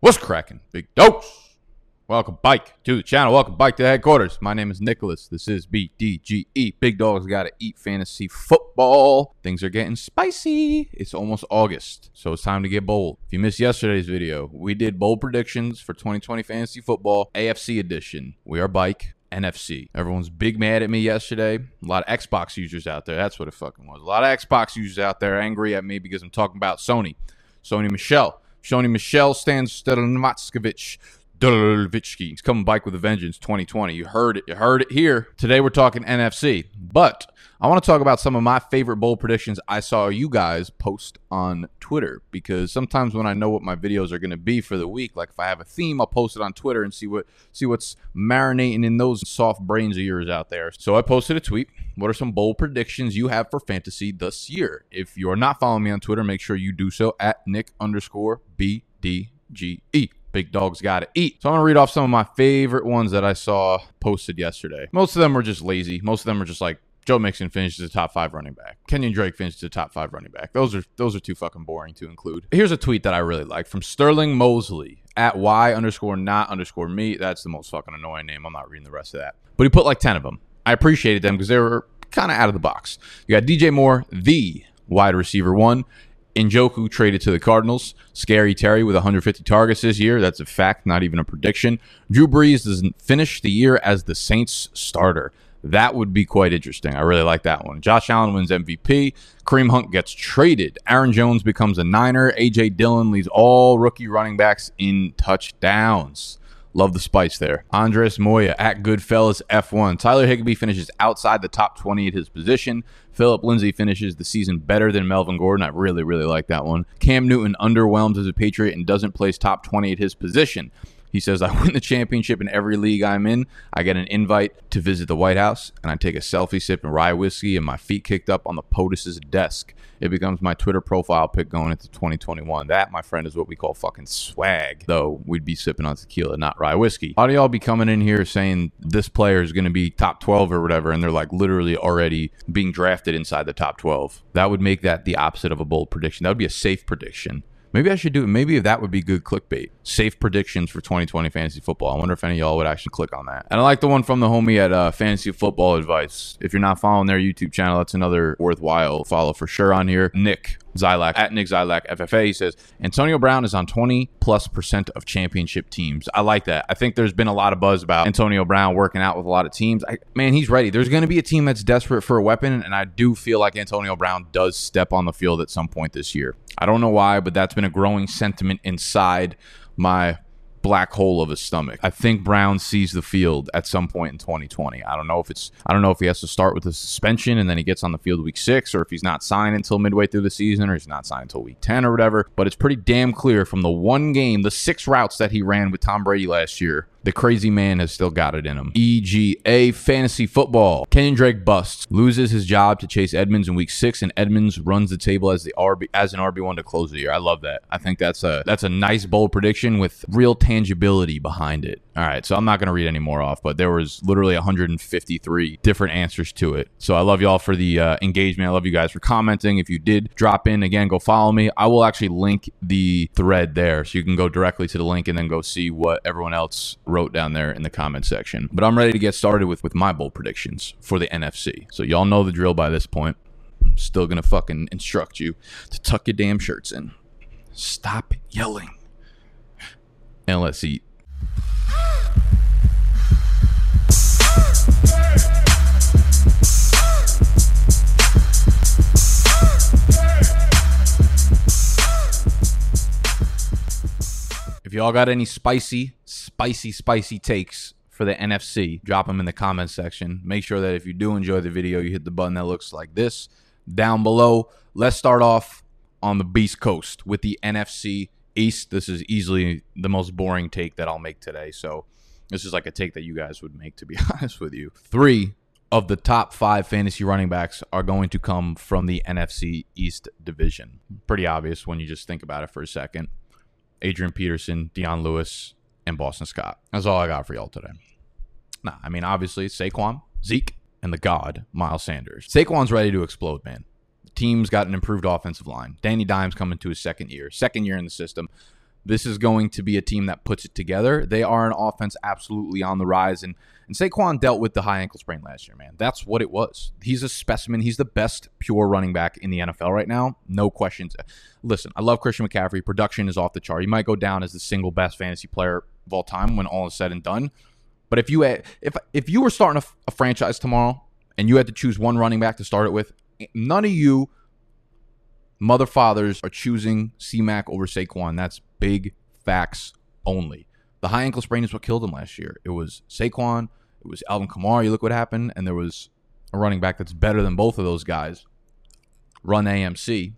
What's cracking, big dose? Welcome, Bike, to the channel. Welcome, Bike, to headquarters. My name is Nicholas. This is BDGE. Big dogs gotta eat fantasy football. Things are getting spicy. It's almost August, so it's time to get bold. If you missed yesterday's video, we did bold predictions for 2020 fantasy football, AFC edition. We are Bike. NFC. Everyone's big mad at me yesterday. A lot of Xbox users out there. That's what it fucking was. A lot of Xbox users out there angry at me because I'm talking about Sony. Sony Michel. Sony Michel stands Stanomatskovich. He's coming back with a vengeance 2020. You heard it. You heard it here. Today we're talking NFC. But I want to talk about some of my favorite bold predictions I saw you guys post on Twitter, because sometimes when I know what my videos are going to be for the week, like if I have a theme, I'll post it on Twitter and see what's marinating in those soft brains of yours out there. So I posted a tweet. What are some bold predictions you have for fantasy this year? If you're not following me on Twitter, make sure you do so at Nick_BDGE. Big dogs gotta eat. So I'm gonna read off some of my favorite ones that I saw posted yesterday. Most of them were just lazy. Most of them were just like, Joe Mixon finishes a top 5 running back. Kenyon Drake finishes a top 5 running back. Those are too fucking boring to include. Here's a tweet that I really like from Sterling Mosley at @y_not_me. That's the most fucking annoying name. I'm not reading the rest of that. But he put like 10 of them. I appreciated them because they were kind of out of the box. You got DJ Moore, the wide receiver one. Njoku traded to the Cardinals. Scary Terry with 150 targets this year. That's a fact, not even a prediction. Drew Brees doesn't finish the year as the Saints starter. That would be quite interesting. I really like that one. Josh Allen wins MVP. Kareem Hunt gets traded. Aaron Jones becomes a Niner. A.J. Dillon leads all rookie running backs in touchdowns. Love the spice there. Andres Moya at Goodfellas F1. Tyler Higbee finishes outside the top 20 at his position. Philip Lindsay finishes the season better than Melvin Gordon. I really, really like that one. Cam Newton underwhelmed as a Patriot and doesn't place top 20 at his position. He says, I win the championship in every league I'm in. I get an invite to visit the White House, and I take a selfie sipping rye whiskey and my feet kicked up on the POTUS's desk. It becomes my Twitter profile pic going into 2021. That, my friend, is what we call fucking swag, though we'd be sipping on tequila, not rye whiskey. How do y'all be coming in here saying this player is going to be top 12 or whatever, and they're like literally already being drafted inside the top 12? That would make that the opposite of a bold prediction. That would be a safe prediction. Maybe I should do it. Maybe that would be good clickbait. Safe predictions for 2020 fantasy football. I wonder if any of y'all would actually click on that. And I like the one from the homie at Fantasy Football Advice. If you're not following their YouTube channel, that's another worthwhile follow for sure on here. Nick Zylak at Nick Zylak FFA. He says, Antonio Brown is on 20+% of championship teams. I like that. I think there's been a lot of buzz about Antonio Brown working out with a lot of teams. Man, he's ready. There's going to be a team that's desperate for a weapon, and I do feel like Antonio Brown does step on the field at some point this year. I don't know why, but that's been a growing sentiment inside my black hole of his stomach. I think Brown sees the field at some point in 2020. I don't know if he has to start with a suspension and then he gets on the field week 6, or if he's not signed until midway through the season, or he's not signed until week 10 or whatever. But it's pretty damn clear from the one game, the 6 routes that he ran with Tom Brady last year, the crazy man has still got it in him. EGA Fantasy Football. Kenyon Drake busts, loses his job to Chase Edmonds in week 6, and Edmonds runs the table as an RB1 to close the year. I love that. I think that's a nice bold prediction with real tangibility behind it. All right, so I'm not going to read any more off, but there was literally 153 different answers to it. So I love y'all for the engagement. I love you guys for commenting. If you did drop in, again, go follow me. I will actually link the thread there, so you can go directly to the link and then go see what everyone else wrote down there in the comment section. But I'm ready to get started with my bold predictions for the NFC. So y'all know the drill by this point. I'm still gonna fucking instruct you to tuck your damn shirts in, stop yelling, and let's eat. If y'all got any spicy takes for the NFC, drop them in the comments section. Make sure that if you do enjoy the video, you hit the button that looks like this down below. Let's start off on the Beast Coast with the NFC East. This is easily the most boring take that I'll make today. So this is like a take that you guys would make, to be honest with you. 3 of the top 5 fantasy running backs are going to come from the NFC East division. Pretty obvious when you just think about it for a second. Adrian Peterson, Deion Lewis, and Boston Scott. That's all I got for y'all today. Nah, I mean, obviously, Saquon, Zeke, and the God, Miles Sanders. Saquon's ready to explode, man. The team's got an improved offensive line. Danny Dimes coming to his second year in the system. this is going to be a team that puts it together. They are an offense absolutely on the rise, and Saquon dealt with the high ankle sprain last year, man. That's what it was. He's a specimen. He's the best pure running back in the NFL right now. No questions. Listen, I love Christian McCaffrey. Production is off the chart. He might go down as the single best fantasy player of all time when all is said and done. But if you were starting a franchise tomorrow and you had to choose one running back to start it with, none of you mother fathers are choosing C-Mac over Saquon. That's big facts only. The high ankle sprain is what killed him last year. It was Saquon. It was Alvin Kamara. You look what happened. And there was a running back that's better than both of those guys. Run AMC,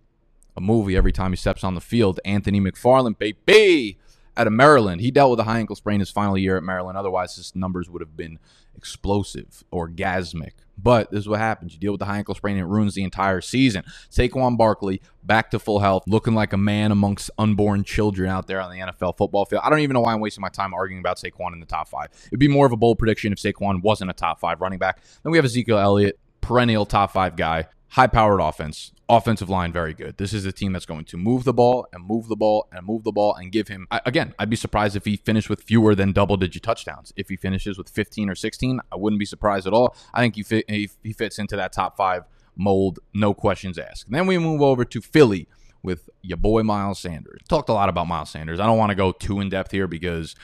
a movie every time he steps on the field. Anthony McFarland, baby, out of Maryland. He dealt with a high ankle sprain his final year at Maryland. Otherwise, his numbers would have been explosive, orgasmic. But this is what happens. You deal with the high ankle sprain, and it ruins the entire season. Saquon Barkley, back to full health, looking like a man amongst unborn children out there on the NFL football field. I don't even know why I'm wasting my time arguing about Saquon in the top five. It'd be more of a bold prediction if Saquon wasn't a top five running back. Then we have Ezekiel Elliott, perennial top five guy, high-powered offense. Offensive line, very good. This is a team that's going to move the ball and move the ball and move the ball and give him, again, I'd be surprised if he finished with fewer than double-digit touchdowns. If he finishes with 15 or 16, I wouldn't be surprised at all. I think he fits into that top five mold, no questions asked. And then we move over to Philly with your boy Miles Sanders. Talked a lot about Miles Sanders. I don't want to go too in-depth here because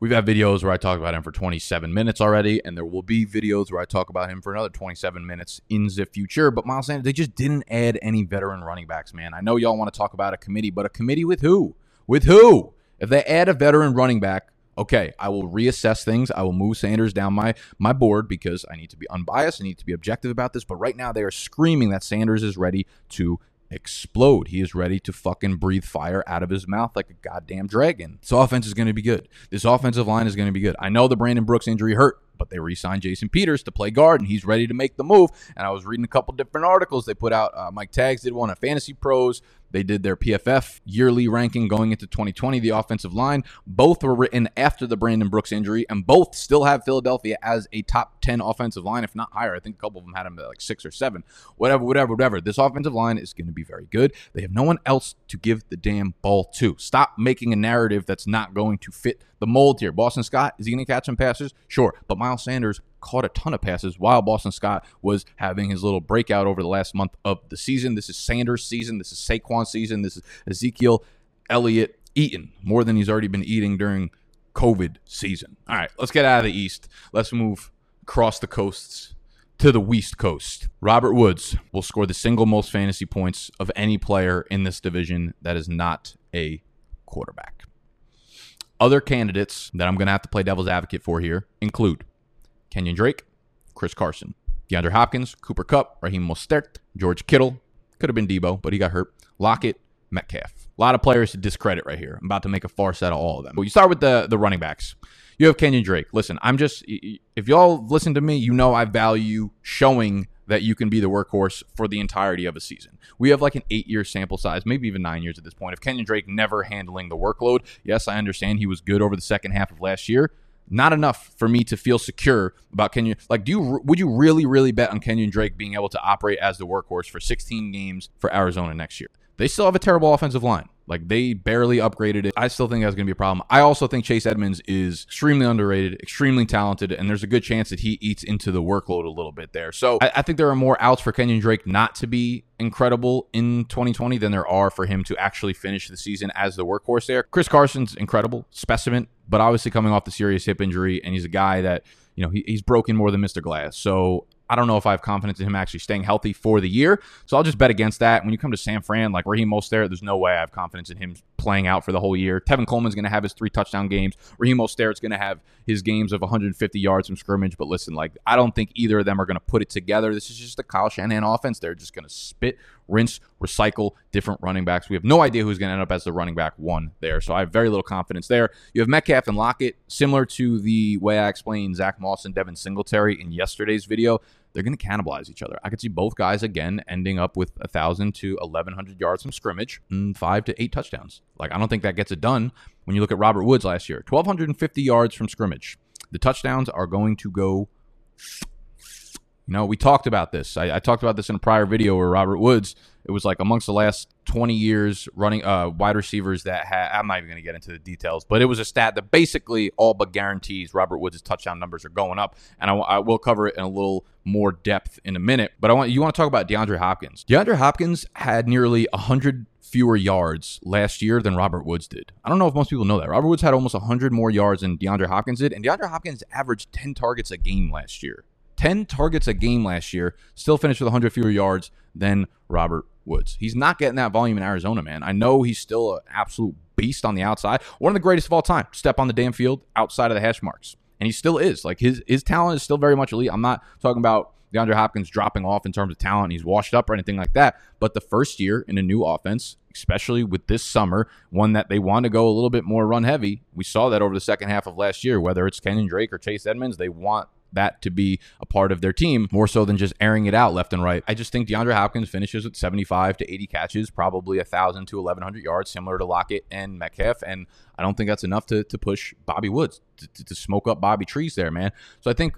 we've had videos where I talk about him for 27 minutes already, and there will be videos where I talk about him for another 27 minutes in the future. But Miles Sanders, they just didn't add any veteran running backs, man. I know y'all want to talk about a committee, but a committee with who? With who? If they add a veteran running back, okay, I will reassess things. I will move Sanders down my board because I need to be unbiased. I need to be objective about this. But right now they are screaming that Sanders is ready to explode. He is ready to fucking breathe fire out of his mouth like a goddamn dragon. This offense is going to be good. This offensive line is going to be good. I know the Brandon Brooks injury hurt, but they re-signed Jason Peters to play guard, and he's ready to make the move. And I was reading a couple different articles they put out. Mike Taggs did one on Fantasy Pros. They did their PFF yearly ranking going into 2020, the offensive line. Both were written after the Brandon Brooks injury, and both still have Philadelphia as a top 10 offensive line, if not higher. I think a couple of them had them at like 6 or 7. Whatever. This offensive line is going to be very good. They have no one else to give the damn ball to. Stop making a narrative that's not going to fit the mold here. Boston Scott, is he going to catch some passes? Sure, but Miles Sanders caught a ton of passes while Boston Scott was having his little breakout over the last month of the season. This is Sanders' season. This is Saquon's season. This is Ezekiel Elliott eating more than he's already been eating during COVID season. All right, let's get out of the East. Let's move across the coasts to the West Coast. Robert Woods will score the single most fantasy points of any player in this division that is not a quarterback. Other candidates that I'm going to have to play devil's advocate for here include Kenyon Drake, Chris Carson, DeAndre Hopkins, Cooper Kupp, Raheem Mostert, George Kittle. Could have been Deebo, but he got hurt. Lockett, Metcalf. A lot of players to discredit right here. I'm about to make a farce out of all of them. But you start with the running backs. You have Kenyon Drake. Listen, if y'all listen to me, you know I value showing that you can be the workhorse for the entirety of a season. We have like an 8-year sample size, maybe even 9 years at this point, of Kenyon Drake never handling the workload. Yes, I understand he was good over the second half of last year. Not enough for me to feel secure about Kenyon. Like, would you really, really bet on Kenyon Drake being able to operate as the workhorse for 16 games for Arizona next year? They still have a terrible offensive line. Like, they barely upgraded it. I still think that's going to be a problem. I also think Chase Edmonds is extremely underrated, extremely talented, and there's a good chance that he eats into the workload a little bit there. So I think there are more outs for Kenyon Drake not to be incredible in 2020 than there are for him to actually finish the season as the workhorse there. Chris Carson's incredible specimen, but obviously coming off the serious hip injury, and he's a guy that, you know, he's broken more than Mr. Glass. So I don't know if I have confidence in him actually staying healthy for the year. So I'll just bet against that. When you come to San Fran, like Raheem Mostert, there's no way I have confidence in him playing out for the whole year. Tevin Coleman's going to have his 3 touchdown games. Raheem Mostert's going to have his games of 150 yards from scrimmage. But listen, like, I don't think either of them are going to put it together. This is just the Kyle Shanahan offense. They're just going to spit, rinse, recycle different running backs. We have no idea who's going to end up as the running back one there. So I have very little confidence there. You have Metcalf and Lockett, similar to the way I explained Zach Moss and Devin Singletary in yesterday's video. They're going to cannibalize each other. I could see both guys, again, ending up with 1,000 to 1,100 yards from scrimmage and 5 to 8 touchdowns. Like, I don't think that gets it done when you look at Robert Woods last year. 1,250 yards from scrimmage. The touchdowns are going to go You know, we talked about this. I talked about this in a prior video where Robert Woods, it was like amongst the last 20 years running wide receivers that had, I'm not even going to get into the details, but it was a stat that basically all but guarantees Robert Woods' touchdown numbers are going up. And I will cover it in a little more depth in a minute. But you want to talk about DeAndre Hopkins. DeAndre Hopkins had nearly 100 fewer yards last year than Robert Woods did. I don't know if most people know that. Robert Woods had almost 100 more yards than DeAndre Hopkins did. And DeAndre Hopkins averaged 10 targets a game last year. 10 targets a game last year, still finished with 100 fewer yards than Robert Woods. He's not getting that volume in Arizona, man. I know he's still an absolute beast on the outside. One of the greatest of all time. Step on the damn field, outside of the hash marks. And he still is. Like, his talent is still very much elite. I'm not talking about DeAndre Hopkins dropping off in terms of talent. He's washed up or anything like that. But the first year in a new offense, especially with this summer, one that they want to go a little bit more run heavy. We saw that over the second half of last year, whether it's Kenyon Drake or Chase Edmonds, they want that to be a part of their team more so than just airing it out left and right. I just think DeAndre Hopkins finishes with 75 to 80 catches, probably 1,000 to 1,100 yards, similar to Lockett and Metcalf. And I don't think that's enough to push Bobby Woods, to smoke up Bobby Trees there, man. So I think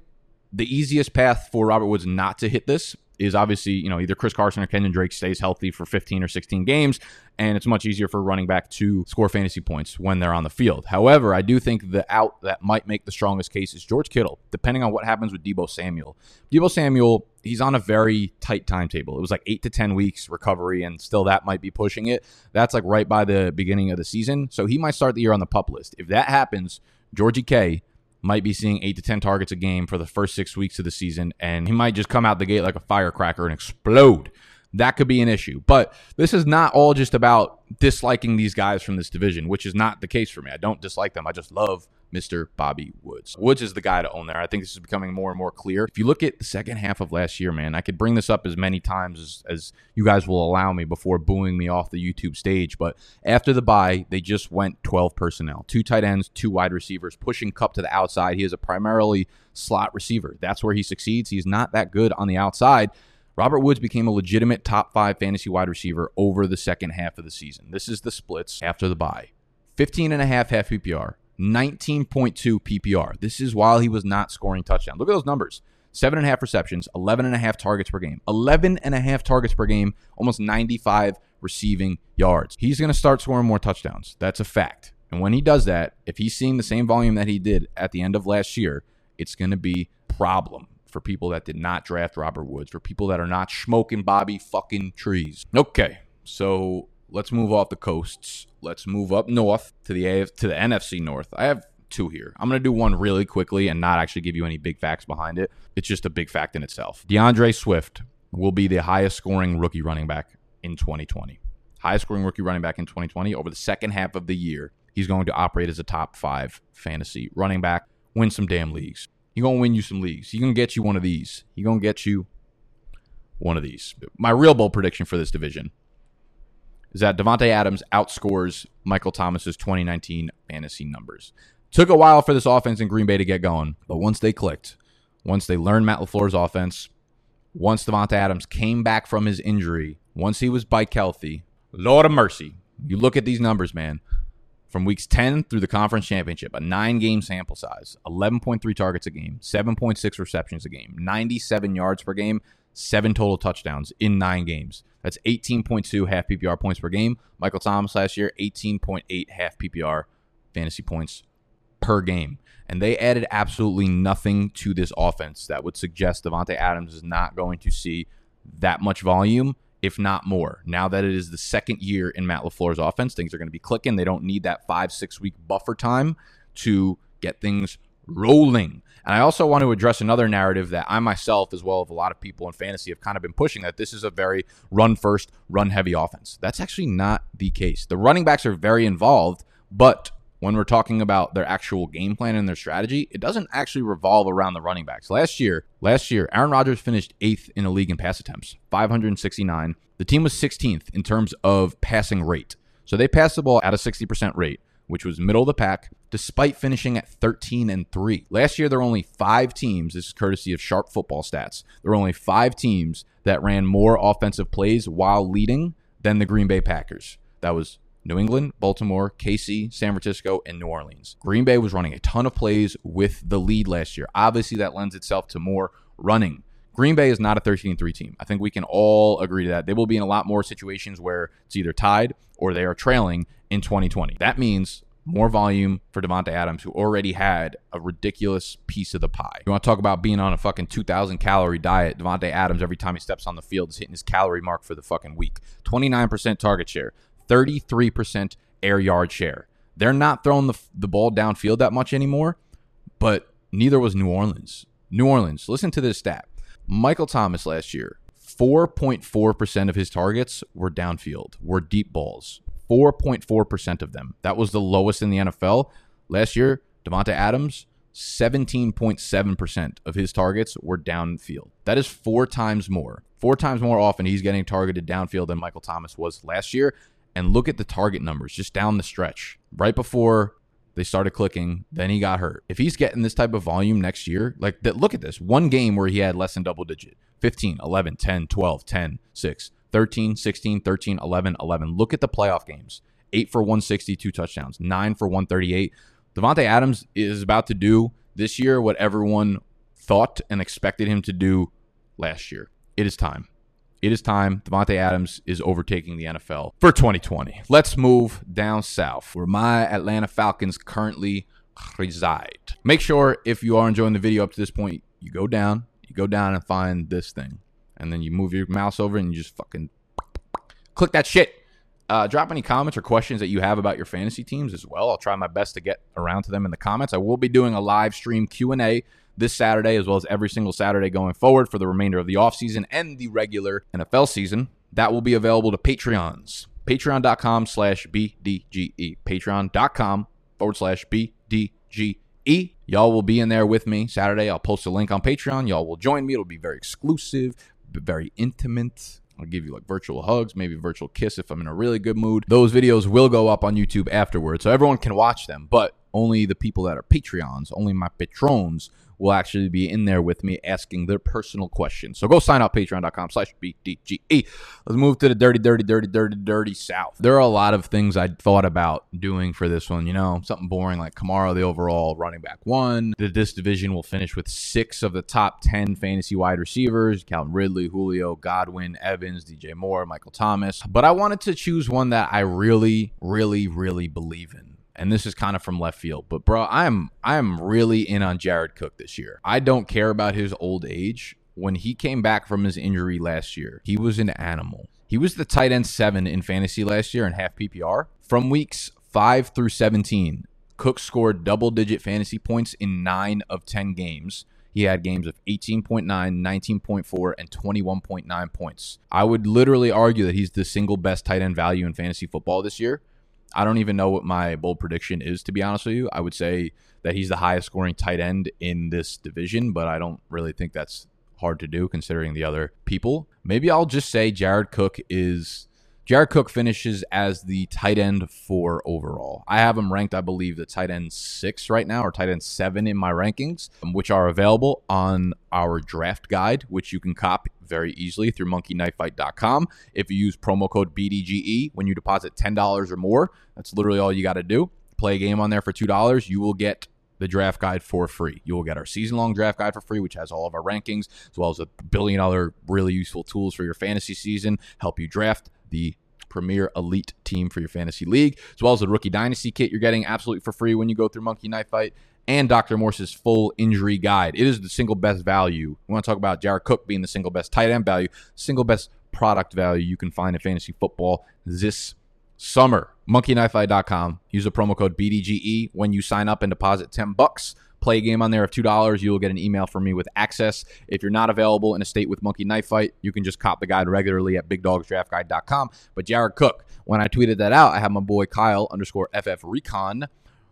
the easiest path for Robert Woods not to hit this is obviously, you know, either Chris Carson or Kenyon Drake stays healthy for 15 or 16 games, and it's much easier for a running back to score fantasy points when they're on the field. However, I do think the out that might make the strongest case is George Kittle, depending on what happens with Deebo Samuel. Deebo Samuel, he's on a very tight timetable. It was like 8 to 10 weeks recovery, and still that might be pushing it. That's like right by the beginning of the season, so he might start the year on the PUP list. If that happens, Georgie K might be seeing 8 to 10 targets a game for the first 6 weeks of the season, and he might just come out the gate like a firecracker and explode. That could be an issue. But this is not all just about disliking these guys from this division, which is not the case for me. I don't dislike them. I just love Mr. Bobby Woods. Woods is the guy to own there. I think this is becoming more and more clear. If you look at the second half of last year, man, I could bring this up as many times as you guys will allow me before booing me off the YouTube stage. But after the bye, they just went 12 personnel, 2 tight ends, 2 wide receivers, pushing Cup to the outside. He is a primarily slot receiver. That's where he succeeds. He's not that good on the outside. Robert Woods became a legitimate top 5 fantasy wide receiver over the second half of the season. This is the splits after the bye. 15.5 half PPR, 19.2 PPR. This is while he was not scoring touchdowns. Look at those numbers. 7.5 receptions, 11.5 targets per game. 11.5 targets per game, almost 95 receiving yards. He's going to start scoring more touchdowns. That's a fact. And when he does that, if he's seeing the same volume that he did at the end of last year, it's going to be a problem for people that did not draft Robert Woods, for people that are not smoking Bobby fucking Trees. Okay, so let's move off the coasts. Let's move up north to the NFC North. I have 2 here. I'm going to do one really quickly and not actually give you any big facts behind it. It's just a big fact in itself. DeAndre Swift will be the highest scoring rookie running back in 2020. Highest scoring rookie running back in 2020. Over the second half of the year, he's going to operate as a top 5 fantasy running back, win some damn leagues. He's going to win you some leagues. He's going to get you one of these. He's going to get you one of these. My real bold prediction for this division is that Devontae Adams outscores Michael Thomas's 2019 fantasy numbers. Took a while for this offense in Green Bay to get going, but once they clicked, once they learned Matt LaFleur's offense, once Devontae Adams came back from his injury, once he was bike healthy, Lord of mercy, you look at these numbers, man. From weeks 10 through the conference championship, a 9-game sample size, 11.3 targets a game, 7.6 receptions a game, 97 yards per game, 7 total touchdowns in 9 games. That's 18.2 half PPR points per game. Michael Thomas last year, 18.8 half PPR fantasy points per game. And they added absolutely nothing to this offense that would suggest Devontae Adams is not going to see that much volume, if not more. Now that it is the second year in Matt LaFleur's offense, things are going to be clicking. They don't need that 5-6 week buffer time to get things rolling. And I also want to address another narrative that I myself, as well as a lot of people in fantasy, have kind of been pushing, that this is a very run-first, run-heavy offense. That's actually not the case. The running backs are very involved, but when we're talking about their actual game plan and their strategy, it doesn't actually revolve around the running backs. Last year, Aaron Rodgers finished 8th in the league in pass attempts, 569. The team was 16th in terms of passing rate. So they passed the ball at a 60% rate, which was middle of the pack, despite finishing at 13-3. Last year, there were only 5 teams, this is courtesy of Sharp Football Stats, there were only 5 teams that ran more offensive plays while leading than the Green Bay Packers. That was New England, Baltimore, KC, San Francisco, and New Orleans. Green Bay was running a ton of plays with the lead last year. Obviously, that lends itself to more running. Green Bay is not a 13-3 team. I think we can all agree to that. They will be in a lot more situations where it's either tied or they are trailing in 2020. That means more volume for Devontae Adams, who already had a ridiculous piece of the pie. You want to talk about being on a fucking 2,000-calorie diet? Devontae Adams, every time he steps on the field, is hitting his calorie mark for the fucking week. 29% target share, 33% air yard share. They're not throwing the ball downfield that much anymore, but neither was New Orleans. New Orleans, listen to this stat. Michael Thomas last year, 4.4% of his targets were downfield, were deep balls. 4.4% of them. That was the lowest in the NFL. Last year, Devontae Adams, 17.7% of his targets were downfield. That is four times more often he's getting targeted downfield than Michael Thomas was last year. And look at the target numbers just down the stretch. Right before they started clicking, then he got hurt. If he's getting this type of volume next year, like that, look at this. One game where he had less than double digit. 15, 11, 10, 12, 10, 6. 13, 16, 13, 11, 11. Look at the playoff games. 8 for 160, 2 touchdowns. 9 for 138. Devontae Adams is about to do this year what everyone thought and expected him to do last year. It is time. It is time. Devontae Adams is overtaking the NFL for 2020. Let's move down south where my Atlanta Falcons currently reside. Make sure if you are enjoying the video up to this point, you go down and find this thing. And then you move your mouse over and you just fucking click that shit. Drop any comments or questions that you have about your fantasy teams as well. I'll try my best to get around to them in the comments. I will be doing a live stream Q&A this Saturday as well as every single Saturday going forward for the remainder of the offseason and the regular NFL season. That will be available to Patreons. Patreon.com/BDGE. Patreon.com/BDGE. Y'all will be in there with me Saturday. I'll post a link on Patreon. Y'all will join me. It'll be very exclusive. Very intimate. I'll give you like virtual hugs, maybe virtual kiss if I'm in a really good mood. Those videos will go up on YouTube afterwards, so everyone can watch them, but only the people that are Patreons, only my patrons will actually be in there with me asking their personal questions. So go sign up, patreon.com/BDGE. Let's move to the dirty South. There are a lot of things I thought about doing for this one. You know, something boring like Kamara, the overall running back one. This division will finish with 6 of the top 10 fantasy wide receivers. Calvin Ridley, Julio, Godwin, Evans, DJ Moore, Michael Thomas. But I wanted to choose one that I really, really, really believe in. And this is kind of from left field, but bro, I am really in on Jared Cook this year. I don't care about his old age. When he came back from his injury last year, he was an animal. He was the tight end 7 in fantasy last year in half PPR. From weeks 5 through 17, Cook scored double-digit fantasy points in 9 of 10 games. He had games of 18.9, 19.4, and 21.9 points. I would literally argue that he's the single best tight end value in fantasy football this year. I don't even know what my bold prediction is, to be honest with you. I would say that he's the highest scoring tight end in this division, but I don't really think that's hard to do considering the other people. Maybe I'll just say Jared Cook finishes as the tight end 4 overall. I have him ranked, I believe, the tight end 6 right now, or tight end 7 in my rankings, which are available on our draft guide, which you can cop very easily through MonkeyKnifeFight.com. If you use promo code BDGE when you deposit $10 or more, that's literally all you got to do. Play a game on there for $2. You will get the draft guide for free. You will get our season-long draft guide for free, which has all of our rankings, as well as a billion other really useful tools for your fantasy season, help you draft the premier elite team for your fantasy league, as well as the rookie dynasty kit you're getting absolutely for free when you go through Monkey Knife Fight, and Dr. Morse's full injury guide. It is the single best value. We want to talk about Jared Cook being the single best tight end value, single best product value you can find in fantasy football this summer. MonkeyKnifeFight.com. Use the promo code BDGE when you sign up and deposit $10. Play a game on there of $2. You will get an email from me with access. If you're not available in a state with Monkey Knife Fight, you can just cop the guide regularly at BigDogsDraftGuide.com. But Jared Cook, when I tweeted that out, I had my boy Kyle_FFRecon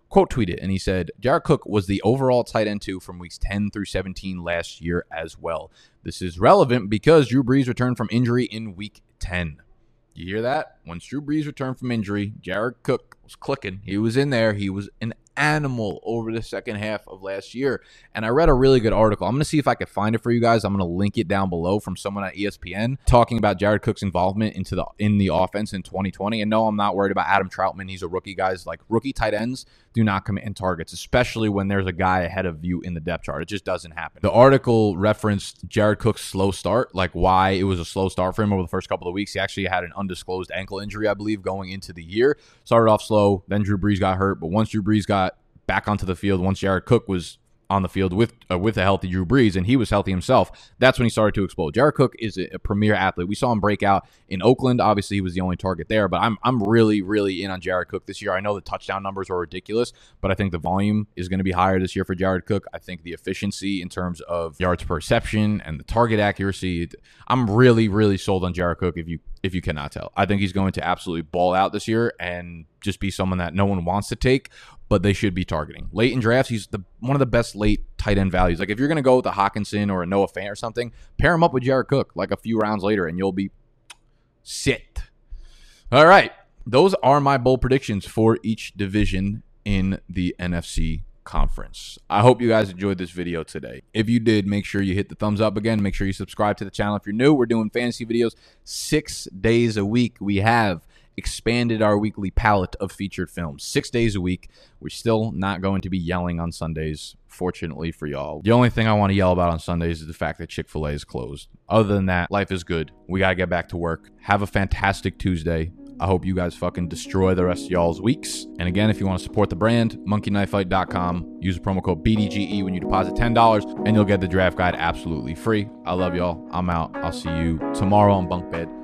quote tweet it, and he said, Jared Cook was the overall tight end 2 from weeks 10 through 17 last year as well. This is relevant because Drew Brees returned from injury in week 10. You hear that? Once Drew Brees returned from injury, Jared Cook was clicking. He was in there. He was an animal over the second half of last year. And I read a really good article. I'm going to see if I can find it for you guys. I'm going to link it down below from someone at ESPN talking about Jared Cook's involvement in the offense in 2020. And no, I'm not worried about Adam Troutman. He's a rookie, guys. Like, rookie tight ends, do not commit in targets, especially when there's a guy ahead of you in the depth chart. It just doesn't happen. The article referenced Jared Cook's slow start, like why it was a slow start for him over the first couple of weeks. He actually had an undisclosed ankle injury, I believe, going into the year. Started off slow, then Drew Brees got hurt. But once Drew Brees got back onto the field, once Jared Cook was on the field with a healthy Drew Brees, and he was healthy himself, that's when he started to explode. Jared Cook is a premier athlete. We saw him break out in Oakland. Obviously, he was the only target there, but I'm really, really in on Jared Cook this year. I know the touchdown numbers are ridiculous, but I think the volume is going to be higher this year for Jared Cook. I think the efficiency in terms of yards per reception and the target accuracy, I'm really, really sold on Jared Cook if you cannot tell. I think he's going to absolutely ball out this year and just be someone that no one wants to take, but they should be targeting. Late in drafts, he's one of the best late tight end values. Like if you're going to go with a Hockenson or a Noah Fant or something, pair him up with Jared Cook like a few rounds later and you'll be sit. All right. Those are my bold predictions for each division in the NFC Conference. I hope you guys enjoyed this video today. If you did, make sure you hit the thumbs up again. Make sure you subscribe to the channel if you're new. We're doing fantasy videos 6 days a week. We have expanded our weekly palette of featured films 6 days a week. We're still not going to be yelling on Sundays, fortunately for y'all. The only thing I want to yell about on Sundays is the fact that Chick-fil-A is closed. Other than that, life is good. We got to get back to work. Have a fantastic Tuesday. I hope you guys fucking destroy the rest of y'all's weeks. And again, if you want to support the brand, MonkeyKnifeFight.com. Use the promo code BDGE when you deposit $10, and you'll get the draft guide absolutely free. I love y'all. I'm out. I'll see you tomorrow on Bunk Bed.